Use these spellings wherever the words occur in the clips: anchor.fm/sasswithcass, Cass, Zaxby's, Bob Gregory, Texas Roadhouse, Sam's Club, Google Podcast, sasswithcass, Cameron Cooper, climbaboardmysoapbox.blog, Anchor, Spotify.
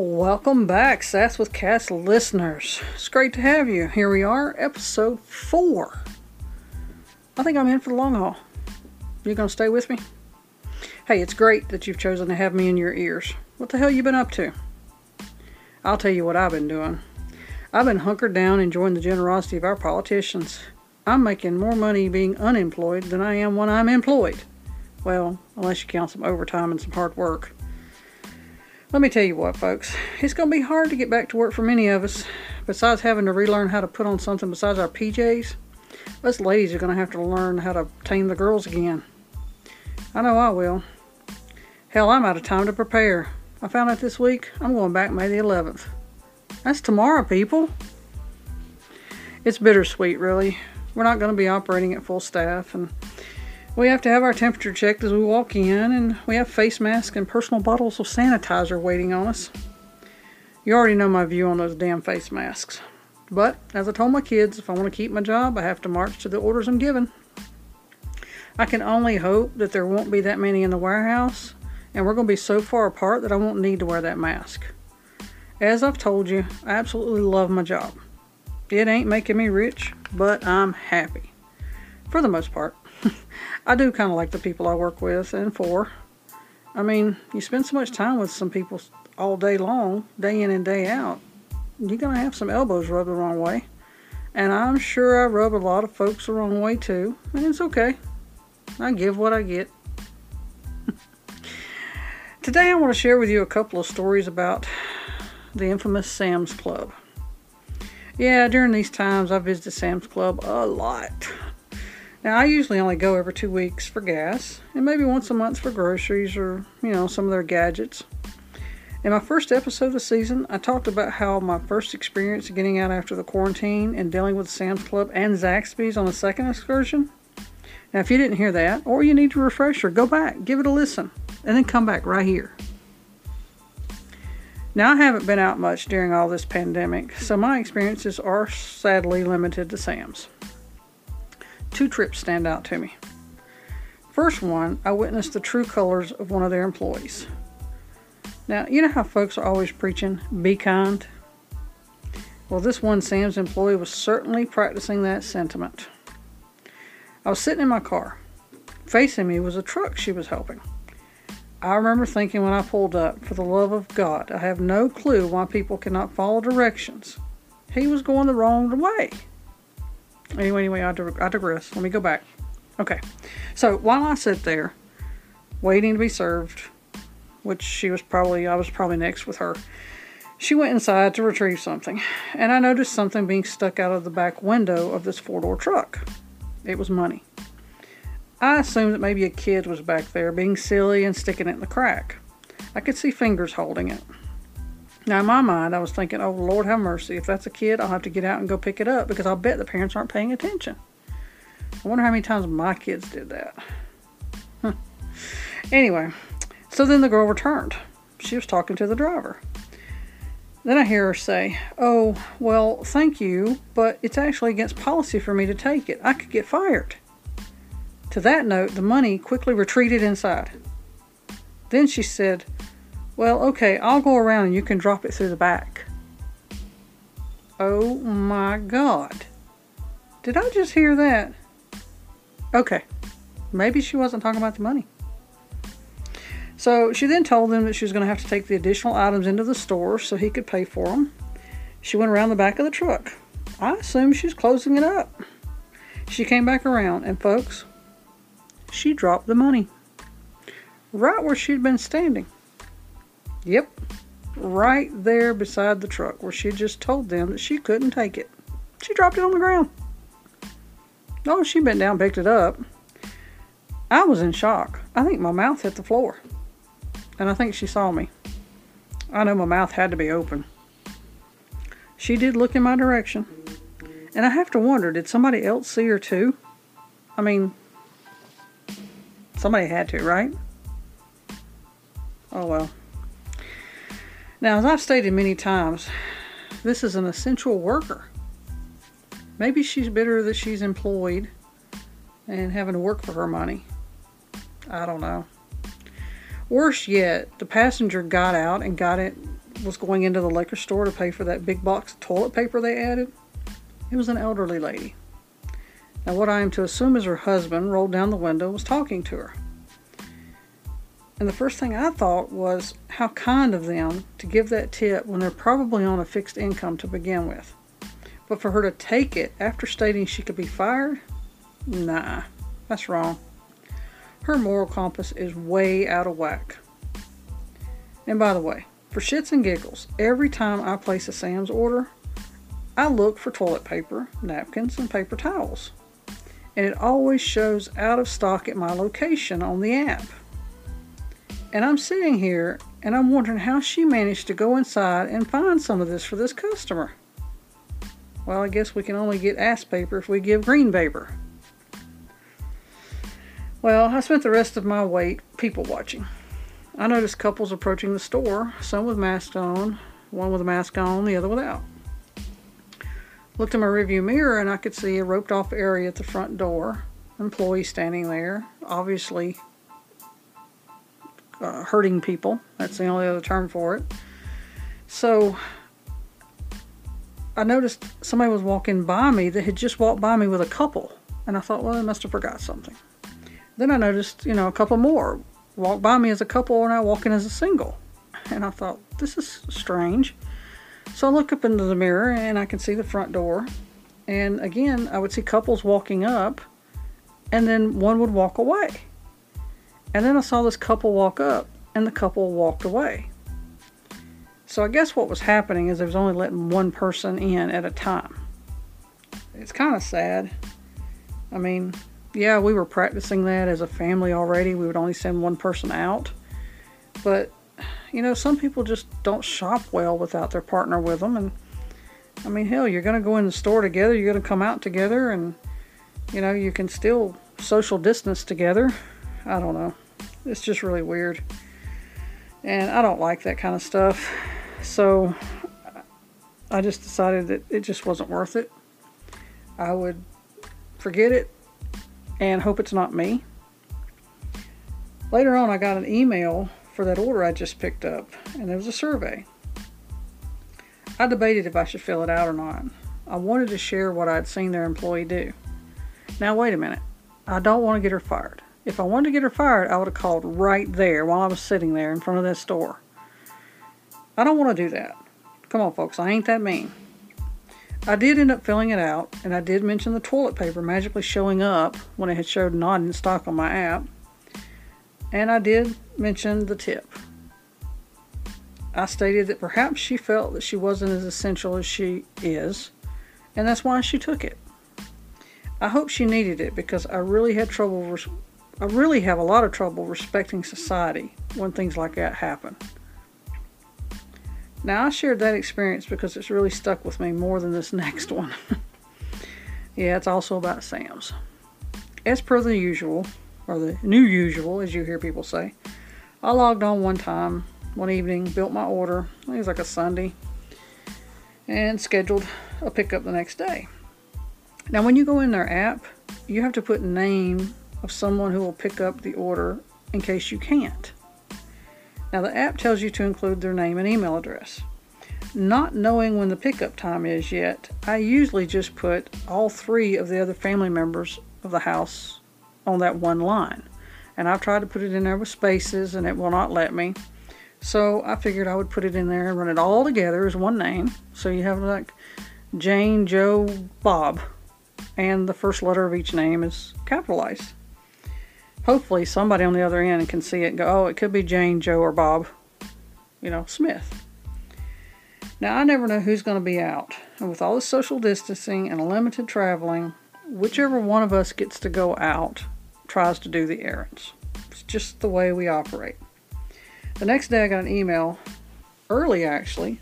Welcome back, Sass with Cass listeners. It's great to have you. Here we are, episode 4. I think I'm in for the long haul. You gonna stay with me? Hey, it's great that you've chosen to have me in your ears. What the hell you been up to? I'll tell you what I've been doing. I've been hunkered down enjoying the generosity of our politicians. I'm making more money being unemployed than I am when I'm employed. Well, unless you count some overtime and some hard work. Let me tell you what, folks. It's going to be hard to get back to work for many of us. Besides having to relearn how to put on something besides our PJs, us ladies are going to have to learn how to tame the girls again. I know I will. Hell, I'm out of time to prepare. I found out this week I'm going back May the 11th. That's tomorrow, people. It's bittersweet, really. We're not going to be operating at full staff, and we have to have our temperature checked as we walk in, and we have face masks and personal bottles of sanitizer waiting on us. You already know my view on those damn face masks. But, as I told my kids, if I want to keep my job, I have to march to the orders I'm given. I can only hope that there won't be that many in the warehouse, and we're going to be so far apart that I won't need to wear that mask. As I've told you, I absolutely love my job. It ain't making me rich, but I'm happy. For the most part. I do kind of like the people I work with and for. I mean, you spend so much time with some people all day long, day in and day out, you're going to have some elbows rubbed the wrong way. And I'm sure I rub a lot of folks the wrong way too, and it's okay. I give what I get. Today I want to share with you a couple of stories about the infamous Sam's Club. Yeah, during these times I visited Sam's Club a lot. Now, I usually only go every 2 weeks for gas, and maybe once a month for groceries or, you know, some of their gadgets. In my first episode of the season, I talked about how my first experience getting out after the quarantine and dealing with Sam's Club and Zaxby's on a second excursion. Now, if you didn't hear that, or you need a refresher, go back, give it a listen, and then come back right here. Now, I haven't been out much during all this pandemic, so my experiences are sadly limited to Sam's. 2 trips stand out to me. First one, I witnessed the true colors of one of their employees. Now, you know how folks are always preaching, be kind? Well, this one Sam's employee was certainly practicing that sentiment. I was sitting in my car. Facing me was a truck she was helping. I remember thinking when I pulled up, for the love of God, I have no clue why people cannot follow directions. He was going the wrong way. Anyway, I digress. Let me go back. Okay. So, while I sat there, waiting to be served, which I was probably next with her, she went inside to retrieve something, and I noticed something being stuck out of the back window of this 4-door truck. It was money. I assumed that maybe a kid was back there being silly and sticking it in the crack. I could see fingers holding it. Now, in my mind, I was thinking, oh, Lord, have mercy. If that's a kid, I'll have to get out and go pick it up because I'll bet the parents aren't paying attention. I wonder how many times my kids did that. Anyway, so then the girl returned. She was talking to the driver. Then I hear her say, oh, well, thank you, but it's actually against policy for me to take it. I could get fired. To that note, the money quickly retreated inside. Then she said, well, okay, I'll go around and you can drop it through the back. Oh my God. Did I just hear that? Okay. Maybe she wasn't talking about the money. So she then told them that she was going to have to take the additional items into the store so he could pay for them. She went around the back of the truck. I assume she's closing it up. She came back around and, folks, she dropped the money. Right where she'd been standing. Yep, right there beside the truck where she just told them that she couldn't take it. She dropped it on the ground. Oh, she bent down, picked it up. I was in shock. I think my mouth hit the floor. And I think she saw me. I know my mouth had to be open. She did look in my direction. And I have to wonder, did somebody else see her too? I mean, somebody had to, right? Oh, well. Now, as I've stated many times, this is an essential worker. Maybe she's bitter that she's employed and having to work for her money. I don't know. Worse yet, the passenger got out and was going into the liquor store to pay for that big box of toilet paper they added. It was an elderly lady. Now, what I am to assume is her husband rolled down the window and was talking to her. And the first thing I thought was how kind of them to give that tip when they're probably on a fixed income to begin with. But for her to take it after stating she could be fired? Nah, that's wrong. Her moral compass is way out of whack. And by the way, for shits and giggles, every time I place a Sam's order, I look for toilet paper, napkins, and paper towels. And it always shows out of stock at my location on the app. And I'm sitting here and I'm wondering how she managed to go inside and find some of this for this customer. Well, I guess we can only get ass paper if we give green paper. Well, I spent the rest of my wait people watching. I noticed couples approaching the store, some with masks on, one with a mask on, the other without. Looked in my rearview mirror and I could see a roped off area at the front door. Employee standing there, obviously hurting people. That's the only other term for it. So I noticed somebody was walking by me that had just walked by me with a couple. And I thought, well, they must have forgot something. Then I noticed, a couple more walked by me as a couple and I walk in as a single. And I thought, this is strange. So I look up into the mirror and I can see the front door. And again, I would see couples walking up and then one would walk away. And then I saw this couple walk up, and the couple walked away. So I guess what was happening is they was only letting one person in at a time. It's kind of sad. I mean, yeah, we were practicing that as a family already. We would only send one person out. But, some people just don't shop well without their partner with them. And, I mean, hell, you're going to go in the store together. You're going to come out together. And, you can still social distance together. I don't know. It's just really weird. And I don't like that kind of stuff. So I just decided that it just wasn't worth it. I would forget it and hope it's not me. Later on, I got an email for that order I just picked up. And there was a survey. I debated if I should fill it out or not. I wanted to share what I'd seen their employee do. Now, wait a minute. I don't want to get her fired. If I wanted to get her fired, I would have called right there while I was sitting there in front of that store. I don't want to do that. Come on, folks. I ain't that mean. I did end up filling it out, and I did mention the toilet paper magically showing up when it had showed not in stock on my app. And I did mention the tip. I stated that perhaps she felt that she wasn't as essential as she is, and that's why she took it. I hope she needed it because I really have a lot of trouble respecting society when things like that happen. Now, I shared that experience because it's really stuck with me more than this next one. Yeah, it's also about Sam's. As per the usual, or the new usual, as you hear people say, I logged on one evening, built my order, I think it was like a Sunday, and scheduled a pickup the next day. Now, when you go in their app, you have to put name of someone who will pick up the order in case you can't. Now, the app tells you to include their name and email address. Not knowing when the pickup time is yet, I usually just put all three of the other family members of the house on that one line. And I've tried to put it in there with spaces and it will not let me. So I figured I would put it in there and run it all together as one name. So you have like Jane, Joe, Bob, and the first letter of each name is capitalized. Hopefully somebody on the other end can see it and go, oh, it could be Jane, Joe, or Bob, Smith. Now, I never know who's going to be out. And with all the social distancing and limited traveling, whichever one of us gets to go out tries to do the errands. It's just the way we operate. The next day I got an email, early actually,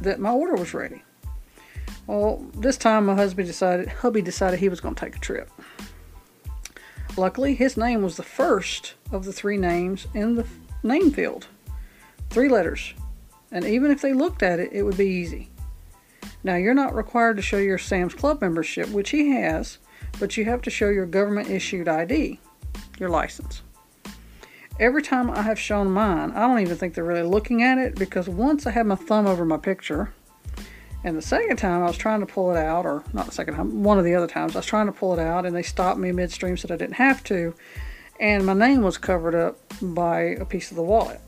that my order was ready. Well, this time my hubby decided he was going to take a trip. Luckily, his name was the first of the three names in the name field. 3 letters. And even if they looked at it, it would be easy. Now, you're not required to show your Sam's Club membership, which he has, but you have to show your government-issued ID, your license. Every time I have shown mine, I don't even think they're really looking at it, because once I had my thumb over my picture, and the second time I was trying to pull it out, or not the second time, one of the other times, I was trying to pull it out, and they stopped me midstream, said I didn't have to, and my name was covered up by a piece of the wallet.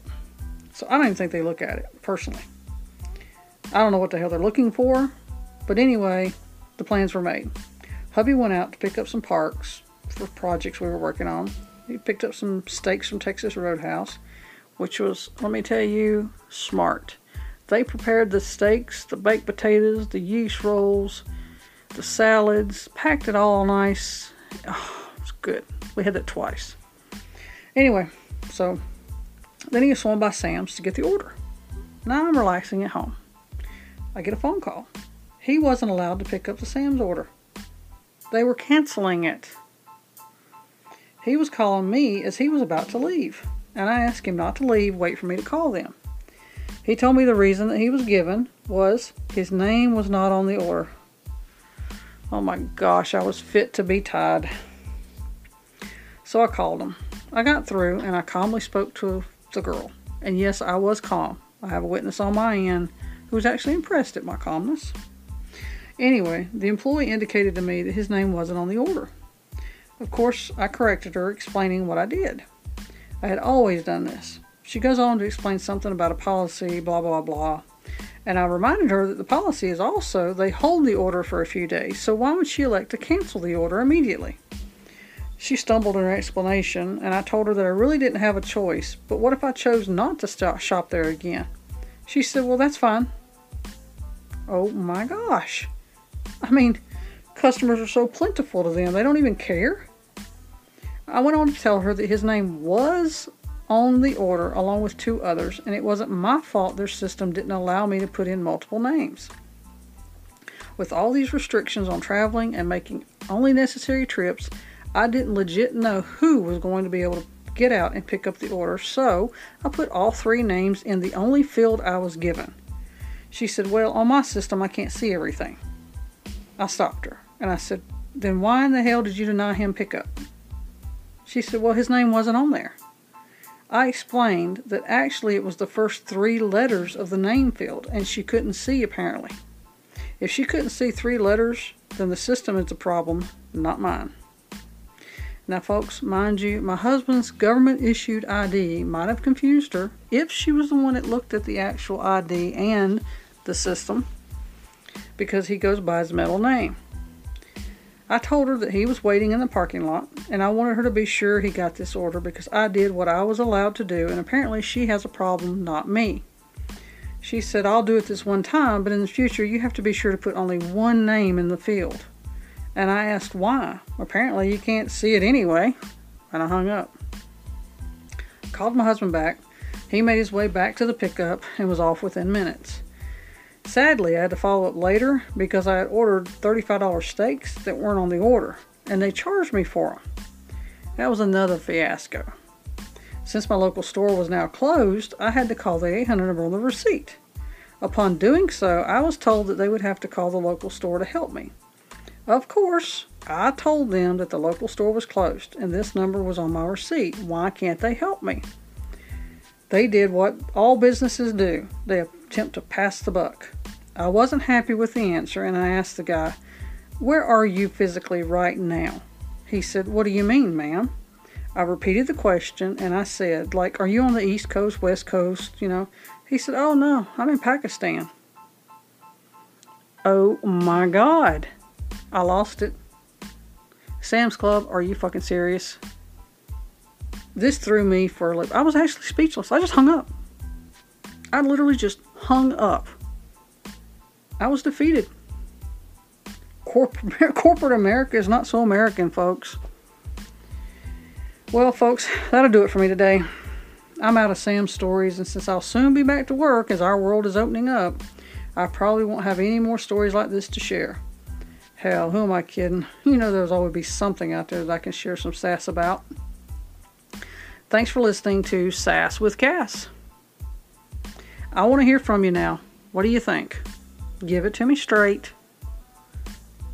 So I don't even think they look at it, personally. I don't know what the hell they're looking for, but anyway, the plans were made. Hubby went out to pick up some parks for projects we were working on. He picked up some steaks from Texas Roadhouse, which was, let me tell you, smart. They prepared the steaks, the baked potatoes, the yeast rolls, the salads, packed it all nice. Oh, it was good. We had that twice. Anyway, so... then he swung by Sam's to get the order. Now I'm relaxing at home. I get a phone call. He wasn't allowed to pick up the Sam's order. They were canceling it. He was calling me as he was about to leave. And I asked him not to leave, wait for me to call them. He told me the reason that he was given was his name was not on the order. Oh my gosh, I was fit to be tied. So I called him. I got through and I calmly spoke to the girl. And yes, I was calm. I have a witness on my end who was actually impressed at my calmness. Anyway, the employee indicated to me that his name wasn't on the order. Of course, I corrected her, explaining what I did. I had always done this. She goes on to explain something about a policy, blah, blah, blah. And I reminded her that the policy is also they hold the order for a few days. So why would she elect to cancel the order immediately? She stumbled in her explanation, and I told her that I really didn't have a choice, but what if I chose not to shop there again? She said, well, that's fine. Oh my gosh. I mean, customers are so plentiful to them, they don't even care. I went on to tell her that his name was on the order along with 2 others, and it wasn't my fault their system didn't allow me to put in multiple names. With all these restrictions on traveling and making only necessary trips, I didn't legit know who was going to be able to get out and pick up the order, so I put all 3 names in the only field I was given. She said, well, on my system, I can't see everything. I stopped her, and I said, then why in the hell did you deny him pickup? She said, well, his name wasn't on there. I explained that actually it was the first 3 letters of the name field, and she couldn't see apparently. If she couldn't see 3 letters, then the system is the problem, not mine. Now, folks, mind you, my husband's government-issued ID might have confused her if she was the one that looked at the actual ID and the system, because he goes by his middle name. I told her that he was waiting in the parking lot, and I wanted her to be sure he got this order because I did what I was allowed to do, and apparently she has a problem, not me. She said, I'll do it this one time, but in the future, you have to be sure to put only 1 name in the field. And I asked why. Apparently you can't see it anyway. And I hung up. Called my husband back. He made his way back to the pickup and was off within minutes. Sadly, I had to follow up later because I had ordered $35 steaks that weren't on the order. And they charged me for them. That was another fiasco. Since my local store was now closed, I had to call the 800 number on the receipt. Upon doing so, I was told that they would have to call the local store to help me. Of course, I told them that the local store was closed and this number was on my receipt. Why can't they help me? They did what all businesses do. They attempt to pass the buck. I wasn't happy with the answer and I asked the guy, where are you physically right now? He said, what do you mean, ma'am? I repeated the question and I said, like, are you on the East Coast, West Coast, you know? He said, oh no, I'm in Pakistan. Oh my God. I lost it. Sam's Club, are you fucking serious? This threw me for a loop. I was actually speechless. I just hung up. I literally just hung up. I was defeated. Corporate America is not so American, folks. Well, folks, that'll do it for me today. I'm out of Sam's stories, and since I'll soon be back to work as our world is opening up, I probably won't have any more stories like this to share. Hell, who am I kidding? You know there's always be something out there that I can share some sass about. Thanks for listening to Sass with Cass. I want to hear from you now. What do you think? Give it to me straight.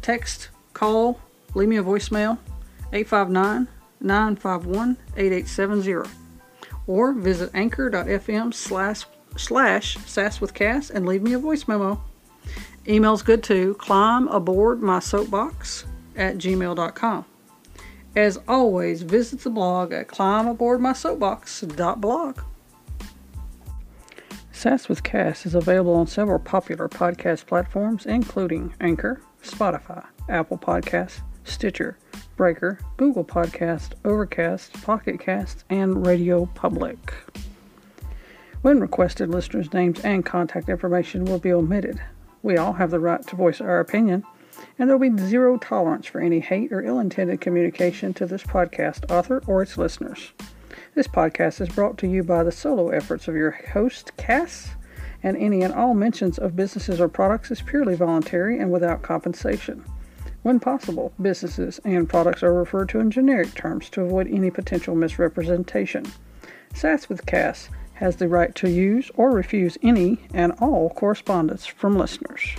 Text, call, leave me a voicemail, 859-951-8870. Or visit anchor.fm/sasswithcass and leave me a voice memo. Email's good too, climbaboardmysoapbox@gmail.com. As always, visit the blog at climbaboardmysoapbox.blog. Sass with Cass is available on several popular podcast platforms, including Anchor, Spotify, Apple Podcasts, Stitcher, Breaker, Google Podcast, Overcast, Pocket Cast, and Radio Public. When requested, listeners' names and contact information will be omitted. We all have the right to voice our opinion, and there will be zero tolerance for any hate or ill-intended communication to this podcast author or its listeners. This podcast is brought to you by the solo efforts of your host, Cass, and any and all mentions of businesses or products is purely voluntary and without compensation. When possible, businesses and products are referred to in generic terms to avoid any potential misrepresentation. Sass with Cass has the right to use or refuse any and all correspondence from listeners.